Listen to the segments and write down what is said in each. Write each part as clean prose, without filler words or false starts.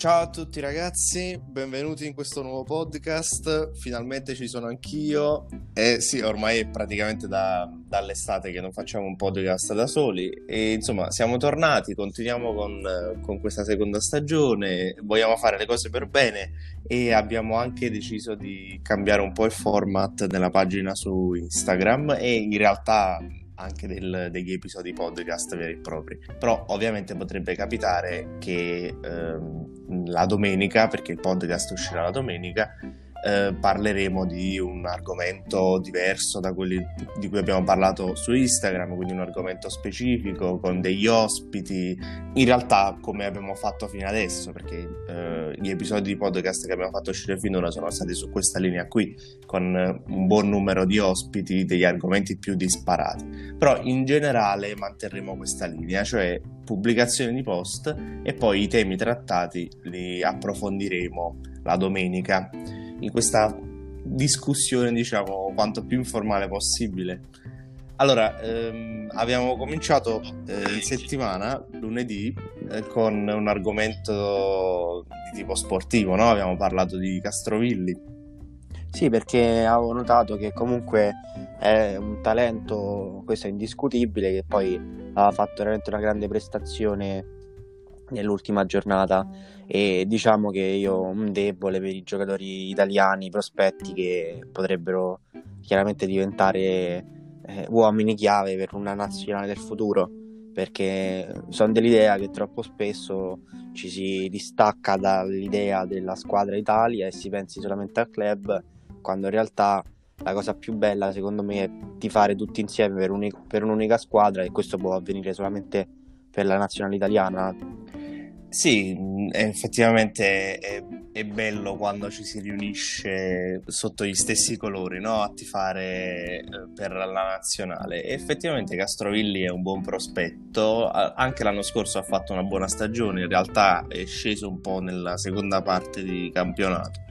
Ciao a tutti ragazzi, benvenuti in questo nuovo podcast. Finalmente ci sono anch'io. Sì, ormai è praticamente dall'estate che non facciamo un podcast da soli. E insomma, siamo tornati, continuiamo con questa seconda stagione. Vogliamo fare le cose per bene e abbiamo anche deciso di cambiare un po' il format della pagina su Instagram e in realtà anche degli episodi podcast veri e propri. Però ovviamente potrebbe capitare che la domenica, perché il podcast uscirà la domenica, parleremo di un argomento diverso da quelli di cui abbiamo parlato su Instagram, quindi un argomento specifico con degli ospiti, in realtà come abbiamo fatto fino adesso, perché gli episodi di podcast che abbiamo fatto uscire finora sono stati su questa linea qui, con un buon numero di ospiti, degli argomenti più disparati, però in generale manterremo questa linea, cioè pubblicazione di post e poi i temi trattati li approfondiremo la domenica in questa discussione, diciamo, quanto più informale possibile. Allora, abbiamo cominciato in settimana, lunedì, con un argomento di tipo sportivo, no? Abbiamo parlato di Castrovilli. Sì, perché avevo notato che comunque è un talento, questo è indiscutibile, che poi ha fatto veramente una grande prestazione nell'ultima giornata, e diciamo che io ho un debole per i giocatori italiani prospetti che potrebbero chiaramente diventare uomini chiave per una nazionale del futuro, perché sono dell'idea che troppo spesso ci si distacca dall'idea della squadra Italia e si pensi solamente al club, quando in realtà la cosa più bella secondo me è tifare tutti insieme per un'unica squadra, e questo può avvenire solamente per la nazionale italiana. Sì, effettivamente è bello quando ci si riunisce sotto gli stessi colori, no? A tifare per la nazionale. E effettivamente Castrovilli è un buon prospetto, anche l'anno scorso ha fatto una buona stagione, in realtà è sceso un po' nella seconda parte di campionato,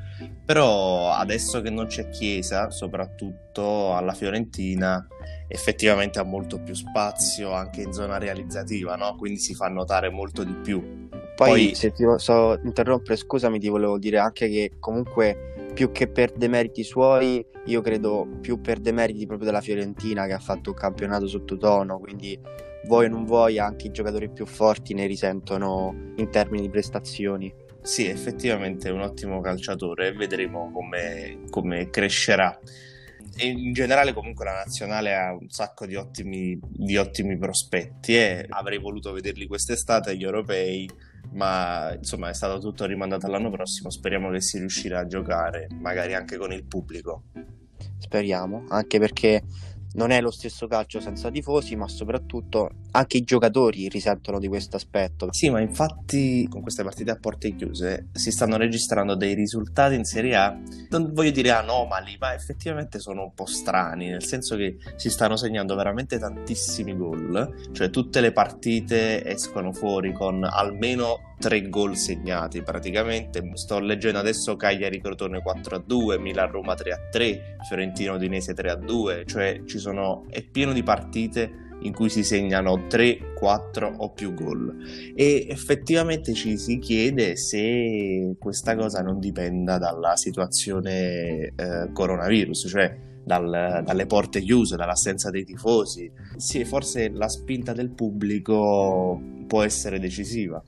però adesso che non c'è Chiesa, soprattutto alla Fiorentina, effettivamente ha molto più spazio anche in zona realizzativa, no? Quindi si fa notare molto di più. Poi se ti posso interrompere, scusami, ti volevo dire anche che comunque più che per demeriti suoi, io credo più per demeriti proprio della Fiorentina, che ha fatto un campionato sottotono, quindi vuoi o non vuoi anche i giocatori più forti ne risentono in termini di prestazioni. Sì, effettivamente è un ottimo calciatore e vedremo come crescerà. E in generale comunque la nazionale ha un sacco di ottimi prospetti e avrei voluto vederli quest'estate agli europei, ma insomma è stato tutto rimandato all'anno prossimo. Speriamo che si riuscirà a giocare magari anche con il pubblico, speriamo, anche perché non è lo stesso calcio senza tifosi, ma soprattutto anche i giocatori risentono di questo aspetto. Sì, ma infatti con queste partite a porte chiuse si stanno registrando dei risultati in Serie A, non voglio dire anomali, ma effettivamente sono un po' strani, nel senso che si stanno segnando veramente tantissimi gol, cioè tutte le partite escono fuori con almeno 3 gol segnati praticamente. Sto leggendo adesso Cagliari-Crotone 4-2, Milan-Roma 3-3, Fiorentina-Udinese 3-2, cioè è pieno di partite in cui si segnano 3, 4 o più gol, e effettivamente ci si chiede se questa cosa non dipenda dalla situazione coronavirus, cioè dalle porte chiuse, dall'assenza dei tifosi. Sì, forse la spinta del pubblico può essere decisiva.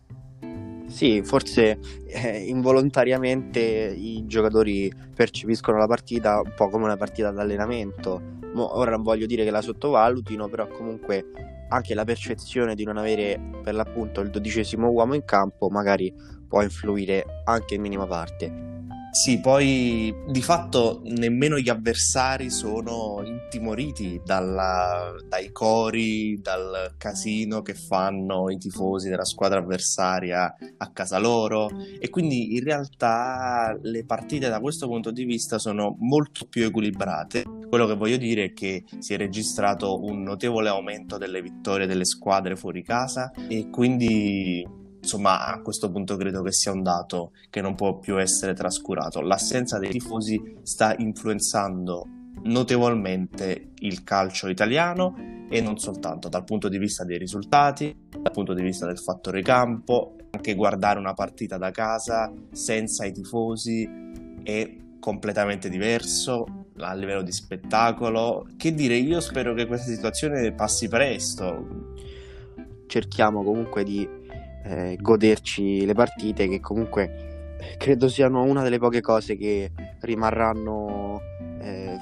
Sì, forse involontariamente i giocatori percepiscono la partita un po' come una partita d'allenamento. Ora non voglio dire che la sottovalutino, però comunque anche la percezione di non avere per l'appunto il 12° uomo in campo magari può influire anche in minima parte. Sì, poi di fatto nemmeno gli avversari sono intimoriti dai cori, dal casino che fanno i tifosi della squadra avversaria a casa loro, e quindi in realtà le partite da questo punto di vista sono molto più equilibrate. Quello che voglio dire è che si è registrato un notevole aumento delle vittorie delle squadre fuori casa, e quindi insomma a questo punto credo che sia un dato che non può più essere trascurato. L'assenza dei tifosi sta influenzando notevolmente il calcio italiano, e non soltanto dal punto di vista dei risultati, dal punto di vista del fattore campo, anche guardare una partita da casa senza i tifosi è completamente diverso a livello di spettacolo. Che dire, io spero che questa situazione passi presto. Cerchiamo comunque di goderci le partite, che comunque credo siano una delle poche cose che rimarranno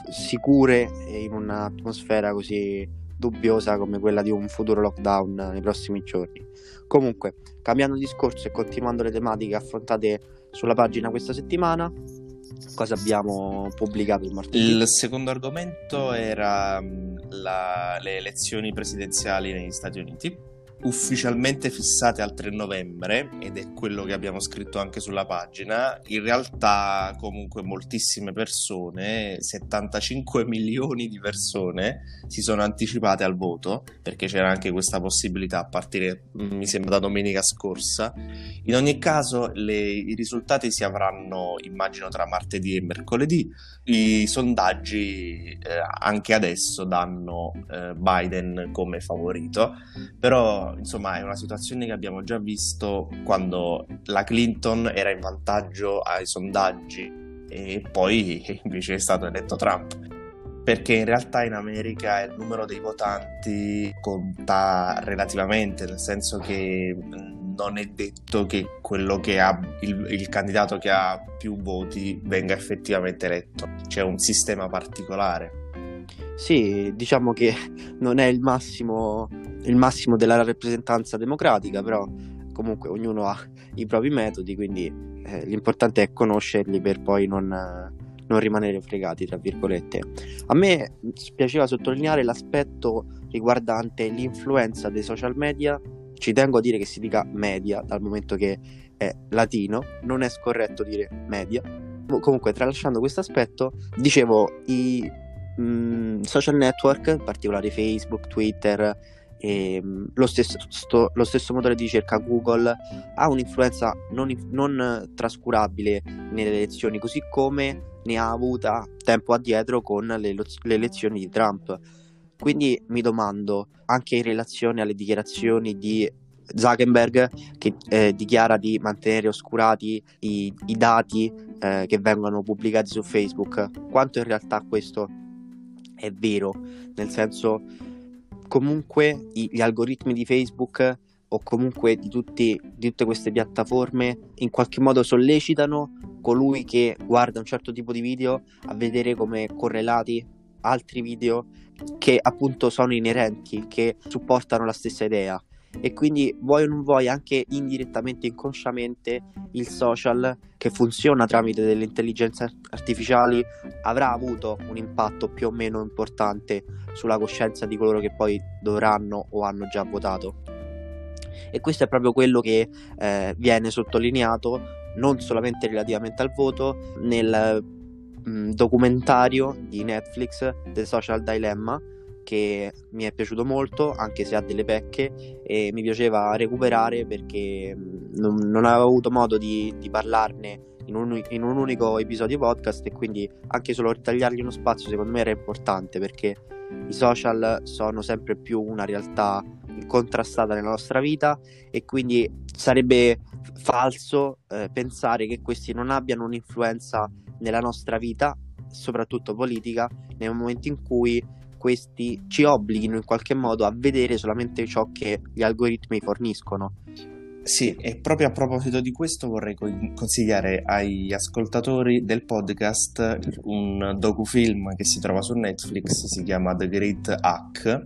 sicure in un'atmosfera così dubbiosa come quella di un futuro lockdown nei prossimi giorni. Comunque, cambiando discorso e continuando le tematiche affrontate sulla pagina questa settimana, cosa abbiamo pubblicato il martedì? Il secondo argomento era le elezioni presidenziali negli Stati Uniti, ufficialmente fissate al 3 novembre, ed è quello che abbiamo scritto anche sulla pagina. In realtà comunque moltissime persone, 75 milioni di persone, si sono anticipate al voto, perché c'era anche questa possibilità a partire, mi sembra, da domenica scorsa. In ogni caso i risultati si avranno, immagino, tra martedì e mercoledì. I sondaggi anche adesso danno Biden come favorito, però insomma è una situazione che abbiamo già visto quando la Clinton era in vantaggio ai sondaggi e poi invece è stato eletto Trump, perché in realtà in America il numero dei votanti conta relativamente, nel senso che non è detto che quello che ha il candidato che ha più voti venga effettivamente eletto, c'è un sistema particolare. Sì, diciamo che non è il massimo della rappresentanza democratica, però comunque ognuno ha i propri metodi, quindi l'importante è conoscerli per poi non rimanere fregati, tra virgolette. A me piaceva sottolineare l'aspetto riguardante l'influenza dei social media. Ci tengo a dire che si dica media, dal momento che è latino, non è scorretto dire media. Comunque, tralasciando questo aspetto, dicevo, i social network, in particolare Facebook, Twitter, lo stesso motore di ricerca Google, ha un'influenza non trascurabile nelle elezioni, così come ne ha avuta tempo addietro con le elezioni di Trump. Quindi mi domando, anche in relazione alle dichiarazioni di Zuckerberg, che dichiara di mantenere oscurati i dati che vengono pubblicati su Facebook, quanto in realtà questo è vero, nel senso, comunque gli algoritmi di Facebook o comunque di tutte queste piattaforme in qualche modo sollecitano colui che guarda un certo tipo di video a vedere come correlati altri video che appunto sono inerenti, che supportano la stessa idea, e quindi vuoi o non vuoi, anche indirettamente, inconsciamente, il social, che funziona tramite delle intelligenze artificiali, avrà avuto un impatto più o meno importante sulla coscienza di coloro che poi dovranno o hanno già votato. E questo è proprio quello che viene sottolineato non solamente relativamente al voto nel documentario di Netflix The Social Dilemma, che mi è piaciuto molto, anche se ha delle pecche, e mi piaceva recuperare perché non avevo avuto modo di parlarne in un unico episodio podcast, e quindi anche solo ritagliargli uno spazio secondo me era importante, perché i social sono sempre più una realtà contrastata nella nostra vita, e quindi sarebbe falso pensare che questi non abbiano un'influenza nella nostra vita, soprattutto politica, nel momento in cui questi ci obblighino in qualche modo a vedere solamente ciò che gli algoritmi forniscono. Sì, e proprio a proposito di questo vorrei consigliare agli ascoltatori del podcast un docufilm che si trova su Netflix, si chiama The Great Hack.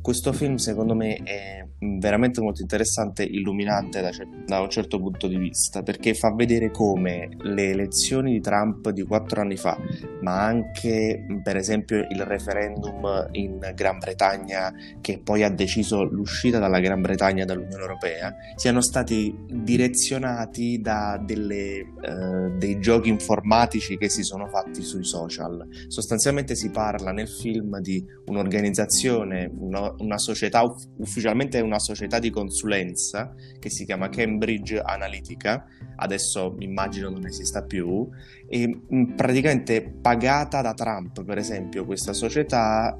Questo film secondo me è veramente molto interessante, illuminante da un certo punto di vista, perché fa vedere come le elezioni di Trump di 4 anni fa, ma anche per esempio il referendum in Gran Bretagna, che poi ha deciso l'uscita dalla Gran Bretagna dall'Unione Europea, siano stati direzionati da dei giochi informatici che si sono fatti sui social. Sostanzialmente si parla nel film di un'organizzazione, una società, ufficialmente è una società di consulenza che si chiama Cambridge Analytica, adesso immagino non esista più, e praticamente pagata da Trump, per esempio, questa società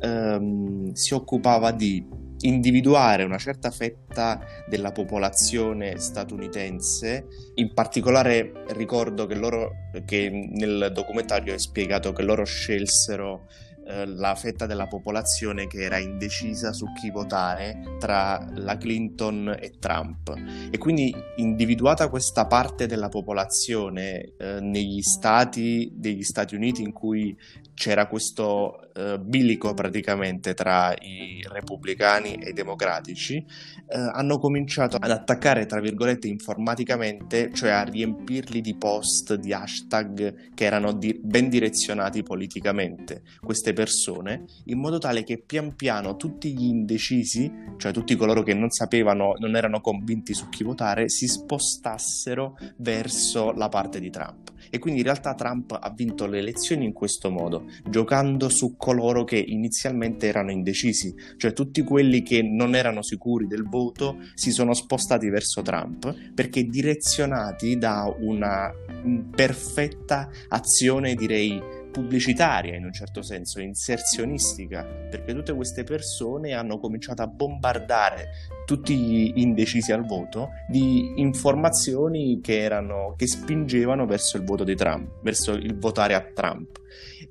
si occupava di individuare una certa fetta della popolazione statunitense. In particolare ricordo che nel documentario è spiegato che loro scelsero la fetta della popolazione che era indecisa su chi votare tra la Clinton e Trump, e quindi individuata questa parte della popolazione negli stati degli Stati Uniti in cui c'era questo bilico praticamente tra i repubblicani e i democratici, hanno cominciato ad attaccare, tra virgolette, informaticamente, cioè a riempirli di post, di hashtag che erano ben direzionati politicamente, queste persone, in modo tale che pian piano tutti gli indecisi, cioè tutti coloro che non sapevano, non erano convinti su chi votare, si spostassero verso la parte di Trump. E quindi in realtà Trump ha vinto le elezioni in questo modo, giocando su coloro che inizialmente erano indecisi, cioè tutti quelli che non erano sicuri del voto si sono spostati verso Trump perché direzionati da una perfetta azione, direi, pubblicitaria, in un certo senso inserzionistica, perché tutte queste persone hanno cominciato a bombardare tutti gli indecisi al voto di informazioni che spingevano verso il voto di Trump, verso il votare a Trump.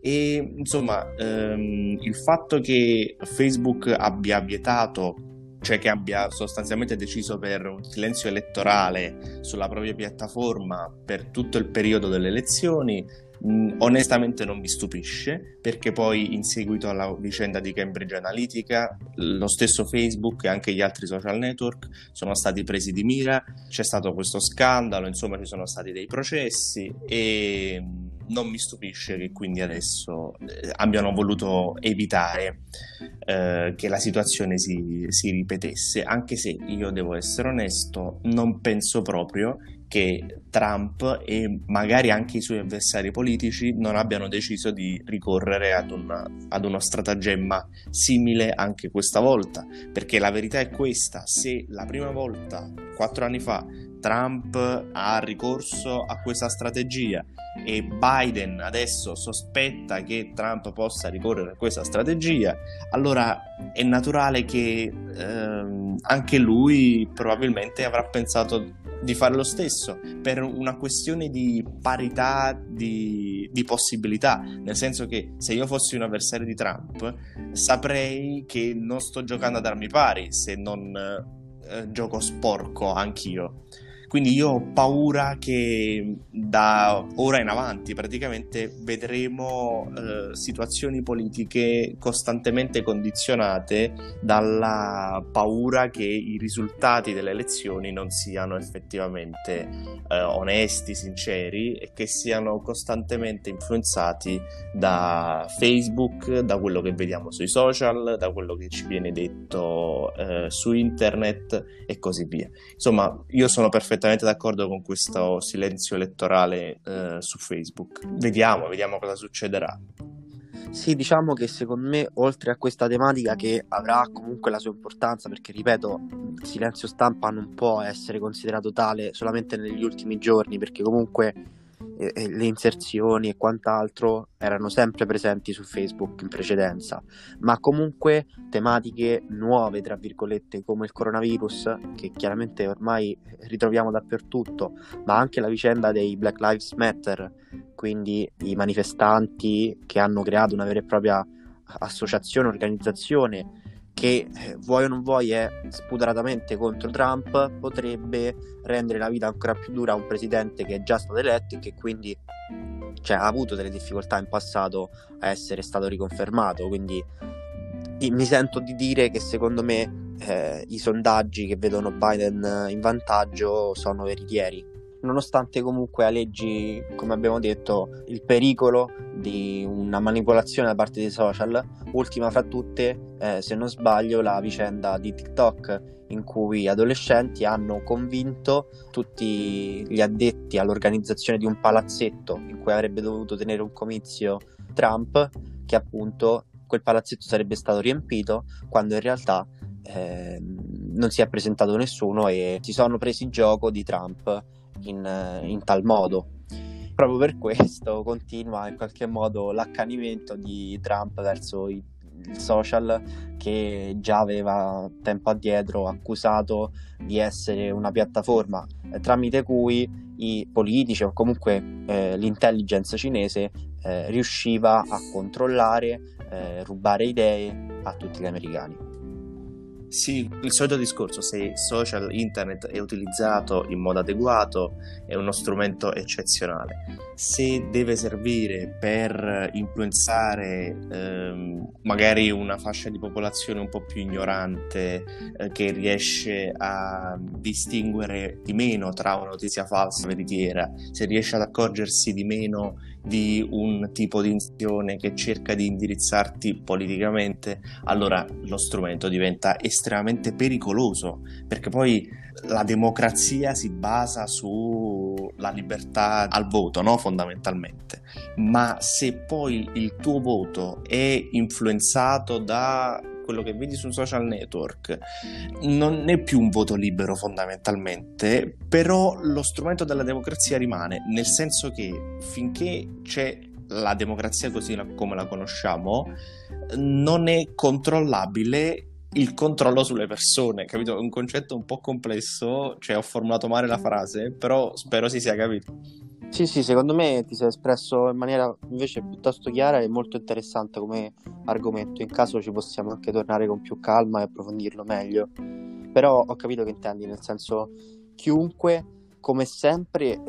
E insomma, il fatto che Facebook abbia vietato, cioè che abbia sostanzialmente deciso per un silenzio elettorale sulla propria piattaforma per tutto il periodo delle elezioni, onestamente non mi stupisce, perché poi in seguito alla vicenda di Cambridge Analytica lo stesso Facebook e anche gli altri social network sono stati presi di mira, c'è stato questo scandalo, insomma ci sono stati dei processi, e non mi stupisce che quindi adesso abbiano voluto evitare che la situazione si ripetesse, anche se io devo essere onesto, non penso proprio che Trump e magari anche i suoi avversari politici non abbiano deciso di ricorrere ad uno stratagemma simile anche questa volta, perché la verità è questa: se la prima volta, 4 anni fa, Trump ha ricorso a questa strategia e Biden adesso sospetta che Trump possa ricorrere a questa strategia, allora è naturale che anche lui probabilmente avrà pensato di fare lo stesso per una questione di parità di possibilità, nel senso che se io fossi un avversario di Trump saprei che non sto giocando ad armi pari se non gioco sporco anch'io. Quindi io ho paura che da ora in avanti praticamente vedremo situazioni politiche costantemente condizionate dalla paura che i risultati delle elezioni non siano effettivamente onesti, sinceri, e che siano costantemente influenzati da Facebook, da quello che vediamo sui social, da quello che ci viene detto su internet e così via. Insomma, io sono perfettamente d'accordo con questo silenzio elettorale su Facebook. Vediamo cosa succederà. Sì, diciamo che secondo me, oltre a questa tematica, che avrà comunque la sua importanza, perché ripeto, il silenzio stampa non può essere considerato tale solamente negli ultimi giorni, perché comunque le inserzioni e quant'altro erano sempre presenti su Facebook in precedenza, ma comunque tematiche nuove, tra virgolette, come il coronavirus, che chiaramente ormai ritroviamo dappertutto, ma anche la vicenda dei Black Lives Matter, quindi i manifestanti che hanno creato una vera e propria associazione, organizzazione, che vuoi o non vuoi è spudoratamente contro Trump, potrebbe rendere la vita ancora più dura a un presidente che è già stato eletto e che quindi ha avuto delle difficoltà in passato a essere stato riconfermato. Quindi mi sento di dire che secondo me i sondaggi che vedono Biden in vantaggio sono veritieri, nonostante comunque aleggi, come abbiamo detto, il pericolo di una manipolazione da parte dei social. Ultima fra tutte, se non sbaglio, la vicenda di TikTok, in cui adolescenti hanno convinto tutti gli addetti all'organizzazione di un palazzetto in cui avrebbe dovuto tenere un comizio Trump, che appunto quel palazzetto sarebbe stato riempito, quando in realtà non si è presentato nessuno e si sono presi gioco di Trump in tal modo. Proprio per questo continua in qualche modo l'accanimento di Trump verso il social, che già aveva tempo addietro accusato di essere una piattaforma tramite cui i politici o comunque l'intelligence cinese riusciva a controllare, rubare idee a tutti gli americani. Sì, il solito discorso: se social, internet è utilizzato in modo adeguato, è uno strumento eccezionale. Se deve servire per influenzare magari una fascia di popolazione un po' più ignorante, che riesce a distinguere di meno tra una notizia falsa e veritiera, se riesce ad accorgersi di meno di un tipo di azione che cerca di indirizzarti politicamente, allora lo strumento diventa estremamente pericoloso, perché poi la democrazia si basa sulla libertà al voto, no? Fondamentalmente. Ma se poi il tuo voto è influenzato da quello che vedi su un social network, non è più un voto libero fondamentalmente, però lo strumento della democrazia rimane, nel senso che finché c'è la democrazia così come la conosciamo, non è controllabile il controllo sulle persone, capito? È un concetto un po' complesso, cioè ho formulato male la frase, però spero si sia capito. Sì, secondo me ti sei espresso in maniera invece piuttosto chiara e molto interessante come argomento. In caso ci possiamo anche tornare con più calma e approfondirlo meglio, però ho capito che intendi, nel senso chiunque come sempre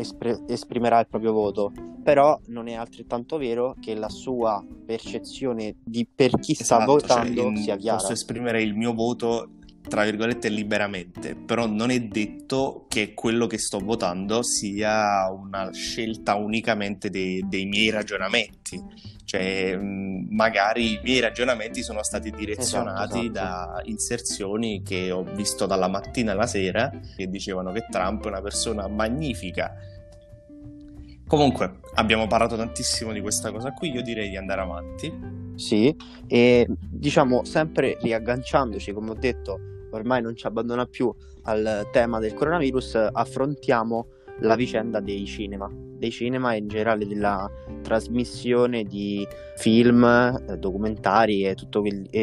esprimerà il proprio voto, però non è altrettanto vero che la sua percezione di per chi sta votando sia chiara. Posso esprimere il mio voto tra virgolette liberamente, però non è detto che quello che sto votando sia una scelta unicamente dei miei ragionamenti, cioè magari i miei ragionamenti sono stati direzionati da inserzioni che ho visto dalla mattina alla sera, che dicevano che Trump è una persona magnifica. Comunque abbiamo parlato tantissimo di questa cosa qui, io direi di andare avanti. Sì, e diciamo sempre riagganciandoci, come ho detto, ormai non ci abbandona più al tema del coronavirus, affrontiamo la vicenda dei cinema e in generale della trasmissione di film, documentari e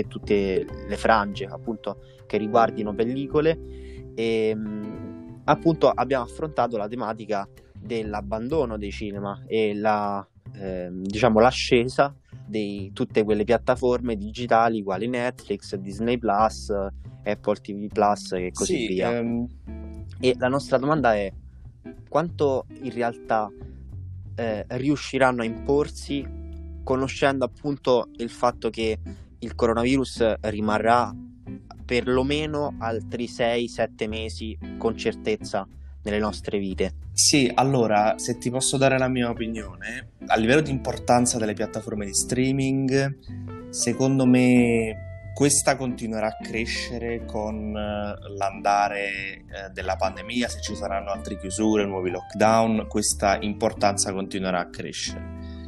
tutte le frange appunto che riguardino pellicole. E appunto abbiamo affrontato la tematica dell'abbandono dei cinema e l'ascesa di tutte quelle piattaforme digitali quali Netflix, Disney Plus, Apple TV Plus e così via. E la nostra domanda è: quanto in realtà riusciranno a imporsi, conoscendo appunto il fatto che il coronavirus rimarrà perlomeno altri 6-7 mesi con certezza nelle nostre vite? Sì, allora, se ti posso dare la mia opinione, a livello di importanza delle piattaforme di streaming, secondo me questa continuerà a crescere con l'andare della pandemia. Se ci saranno altre chiusure, nuovi lockdown, questa importanza continuerà a crescere.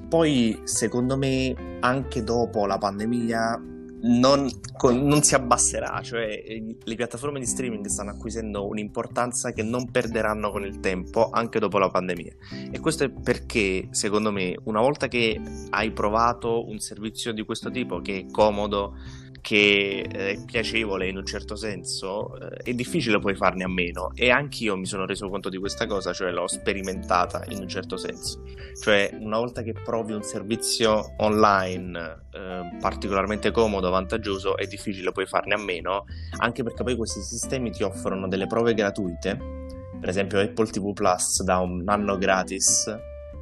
Poi, secondo me, anche dopo la pandemia non si abbasserà, cioè le piattaforme di streaming stanno acquisendo un'importanza che non perderanno con il tempo, anche dopo la pandemia. E questo è perché, secondo me, una volta che hai provato un servizio di questo tipo, che è comodo, che è piacevole in un certo senso, è difficile poi farne a meno. E anch'io mi sono reso conto di questa cosa, cioè l'ho sperimentata in un certo senso. Cioè, una volta che provi un servizio online particolarmente comodo, vantaggioso, è difficile poi farne a meno, anche perché poi questi sistemi ti offrono delle prove gratuite. Per esempio Apple TV Plus dà un anno gratis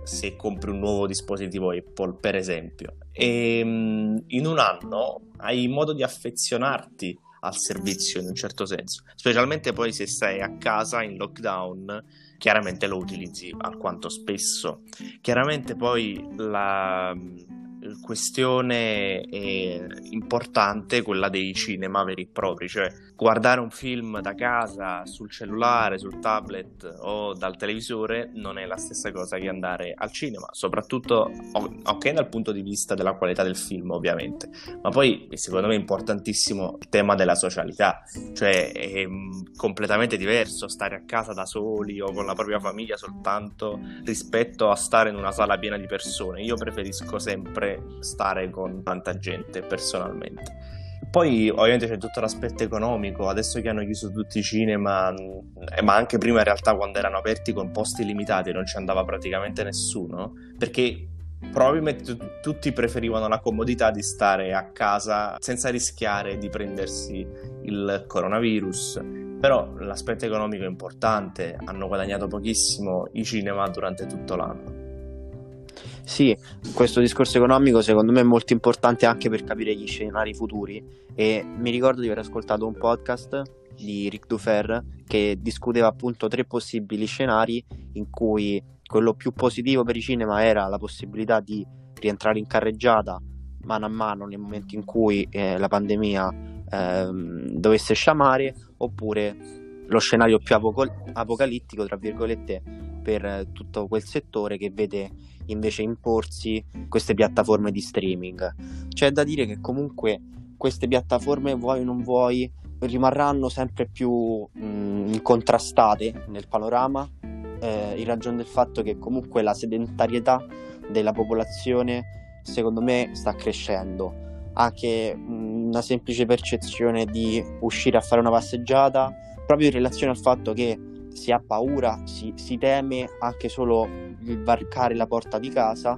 se compri un nuovo dispositivo Apple, per esempio, e in un anno hai modo di affezionarti al servizio in un certo senso, specialmente poi se stai a casa in lockdown. Chiaramente lo utilizzi alquanto spesso. Chiaramente poi questione importante, quella dei cinema veri e propri, cioè guardare un film da casa, sul cellulare, sul tablet o dal televisore non è la stessa cosa che andare al cinema, soprattutto ok dal punto di vista della qualità del film ovviamente, ma poi secondo me è importantissimo il tema della socialità, cioè è completamente diverso stare a casa da soli o con la propria famiglia soltanto rispetto a stare in una sala piena di persone. Io preferisco sempre stare con tanta gente personalmente. Poi ovviamente c'è tutto l'aspetto economico, adesso che hanno chiuso tutti i cinema, ma anche prima in realtà quando erano aperti con posti limitati non ci andava praticamente nessuno, perché probabilmente tutti preferivano la comodità di stare a casa senza rischiare di prendersi il coronavirus. Però l'aspetto economico è importante, hanno guadagnato pochissimo i cinema durante tutto l'anno. Sì, questo discorso economico secondo me è molto importante anche per capire gli scenari futuri, e mi ricordo di aver ascoltato un podcast di Ric Dufer che discuteva appunto 3 possibili scenari in cui quello più positivo per i cinema era la possibilità di rientrare in carreggiata mano a mano nel momento in cui la pandemia dovesse sciamare, oppure lo scenario più apocalittico tra virgolette per tutto quel settore che vede invece imporsi queste piattaforme di streaming. C'è da dire che comunque queste piattaforme, vuoi o non vuoi, rimarranno sempre più incontrastate nel panorama, in ragione del fatto che comunque la sedentarietà della popolazione secondo me sta crescendo. Anche una semplice percezione di uscire a fare una passeggiata, proprio in relazione al fatto che si ha paura, si teme anche solo il varcare la porta di casa,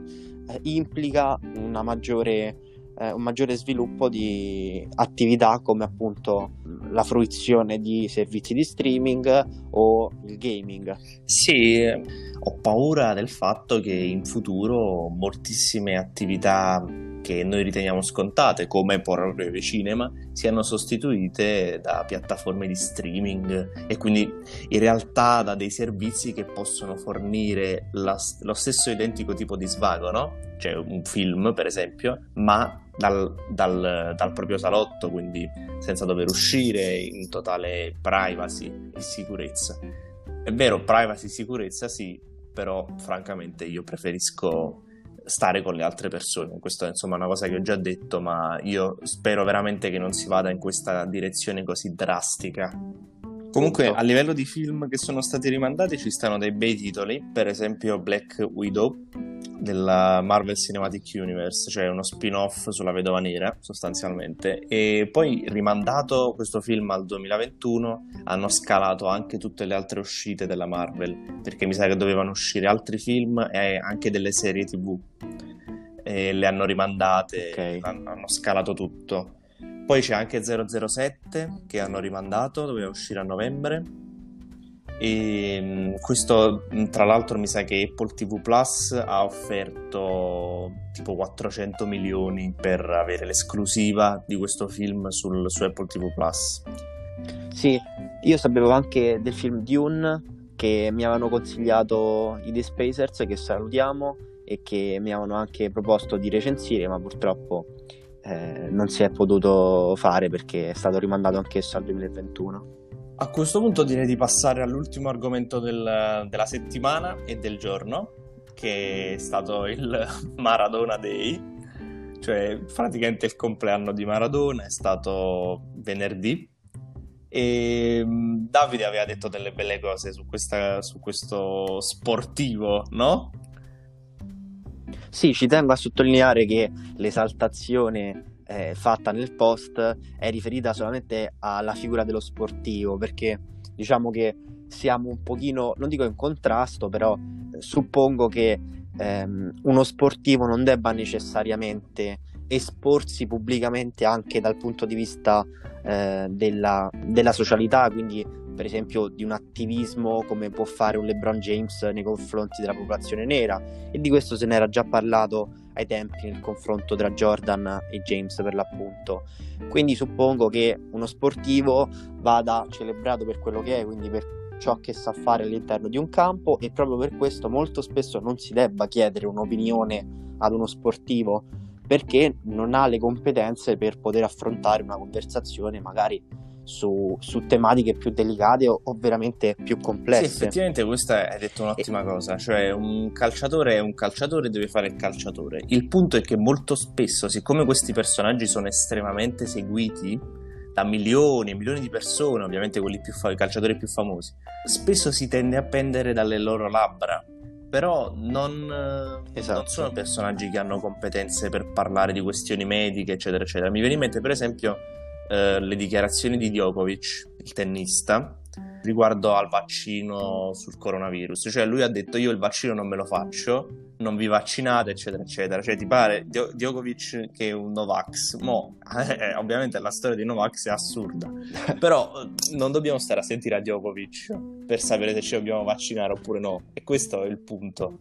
implica un maggiore sviluppo di attività come appunto la fruizione di servizi di streaming o il gaming. Sì, ho paura del fatto che in futuro moltissime attività che noi riteniamo scontate, come proprio il cinema, siano sostituite da piattaforme di streaming e quindi in realtà da dei servizi che possono fornire lo stesso identico tipo di svago, no? Cioè un film, per esempio, ma dal proprio salotto, quindi senza dover uscire, in totale privacy e sicurezza. È vero, privacy e sicurezza sì, però francamente io preferisco stare con le altre persone. Questo è insomma una cosa che ho già detto, ma io spero veramente che non si vada in questa direzione così drastica. Comunque a livello di film che sono stati rimandati ci stanno dei bei titoli, per esempio Black Widow della Marvel Cinematic Universe, cioè uno spin-off sulla Vedova Nera sostanzialmente, e poi rimandato questo film al 2021 hanno scalato anche tutte le altre uscite della Marvel, perché mi sa che dovevano uscire altri film e anche delle serie TV e le hanno rimandate, okay. Hanno scalato tutto. Poi c'è anche 007 che hanno rimandato, doveva uscire a novembre, e questo tra l'altro mi sa che Apple TV Plus ha offerto tipo 400 milioni per avere l'esclusiva di questo film su Apple TV Plus. Sì, io sapevo anche del film Dune che mi avevano consigliato i The Spacers, che salutiamo, e che mi avevano anche proposto di recensire, ma purtroppo non si è potuto fare perché è stato rimandato anch'esso al 2021. A questo punto direi di passare all'ultimo argomento della settimana e del giorno, che è stato il Maradona Day, cioè praticamente il compleanno di Maradona è stato venerdì, e Davide aveva detto delle belle cose su questo sportivo, no? Sì, ci tengo a sottolineare che l'esaltazione fatta nel post è riferita solamente alla figura dello sportivo, perché diciamo che siamo un pochino, non dico in contrasto, però suppongo che uno sportivo non debba necessariamente esporsi pubblicamente anche dal punto di vista della socialità, quindi per esempio di un attivismo come può fare un LeBron James nei confronti della popolazione nera, e di questo se ne era già parlato ai tempi nel confronto tra Jordan e James per l'appunto. Quindi suppongo che uno sportivo vada celebrato per quello che è, quindi per ciò che sa fare all'interno di un campo, e proprio per questo molto spesso non si debba chiedere un'opinione ad uno sportivo, perché non ha le competenze per poter affrontare una conversazione magari su tematiche più delicate o veramente più complesse. Sì, effettivamente questa hai detto un'ottima cosa, cioè un calciatore è un calciatore, deve fare il calciatore. Il punto è che molto spesso, siccome questi personaggi sono estremamente seguiti da milioni e milioni di persone, ovviamente quelli più i calciatori più famosi, spesso si tende a pendere dalle loro labbra. Però non sono personaggi che hanno competenze per parlare di questioni mediche, eccetera, eccetera. Mi viene in mente, per esempio, le dichiarazioni di Djokovic, il tennista, riguardo al vaccino sul coronavirus. Cioè, lui ha detto: io il vaccino non me lo faccio, non vi vaccinate, eccetera, eccetera. Cioè, ti pare Djokovic che è un Novax? Mo, ovviamente la storia di Novax è assurda, però non dobbiamo stare a sentire a Djokovic per sapere se ci dobbiamo vaccinare oppure no, e questo è il punto.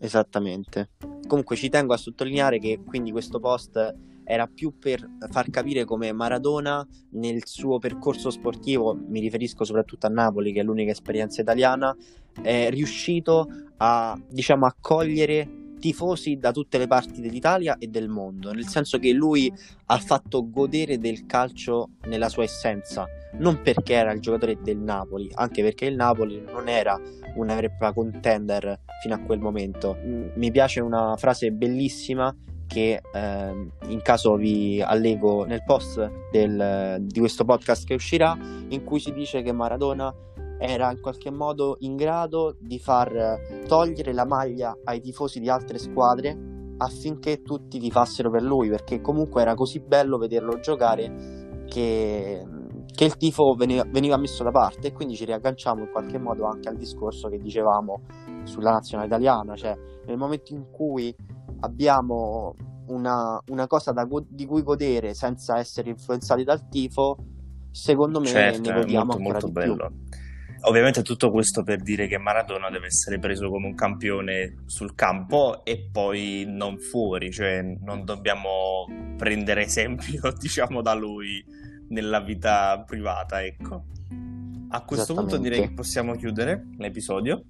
Esattamente. Comunque ci tengo a sottolineare che quindi questo post era più per far capire come Maradona nel suo percorso sportivo, mi riferisco soprattutto a Napoli, che è l'unica esperienza italiana, è riuscito a, diciamo, accogliere tifosi da tutte le parti dell'Italia e del mondo, nel senso che lui ha fatto godere del calcio nella sua essenza, non perché era il giocatore del Napoli, anche perché il Napoli non era una vera contender fino a quel momento. Mi piace una frase bellissima che in caso vi allego nel post di questo podcast che uscirà, in cui si dice che Maradona era in qualche modo in grado di far togliere la maglia ai tifosi di altre squadre affinché tutti tifassero per lui, perché comunque era così bello vederlo giocare che il tifo veniva messo da parte. E quindi ci riagganciamo in qualche modo anche al discorso che dicevamo sulla nazionale italiana, cioè nel momento in cui abbiamo una cosa di cui godere senza essere influenzati dal tifo, secondo me certo, ne godiamo ancora molto di bello. Più. Ovviamente tutto questo per dire che Maradona deve essere preso come un campione sul campo e poi non fuori, cioè non dobbiamo prendere esempio, diciamo, da lui nella vita privata, ecco. A questo punto direi che possiamo chiudere l'episodio.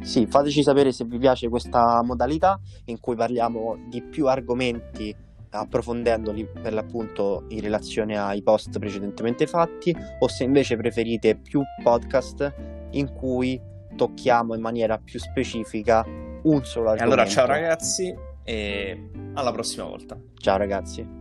Sì, fateci sapere se vi piace questa modalità in cui parliamo di più argomenti, approfondendoli per l'appunto in relazione ai post precedentemente fatti, o se invece preferite più podcast in cui tocchiamo in maniera più specifica un solo argomento. E allora ciao ragazzi e alla prossima volta. Ciao ragazzi.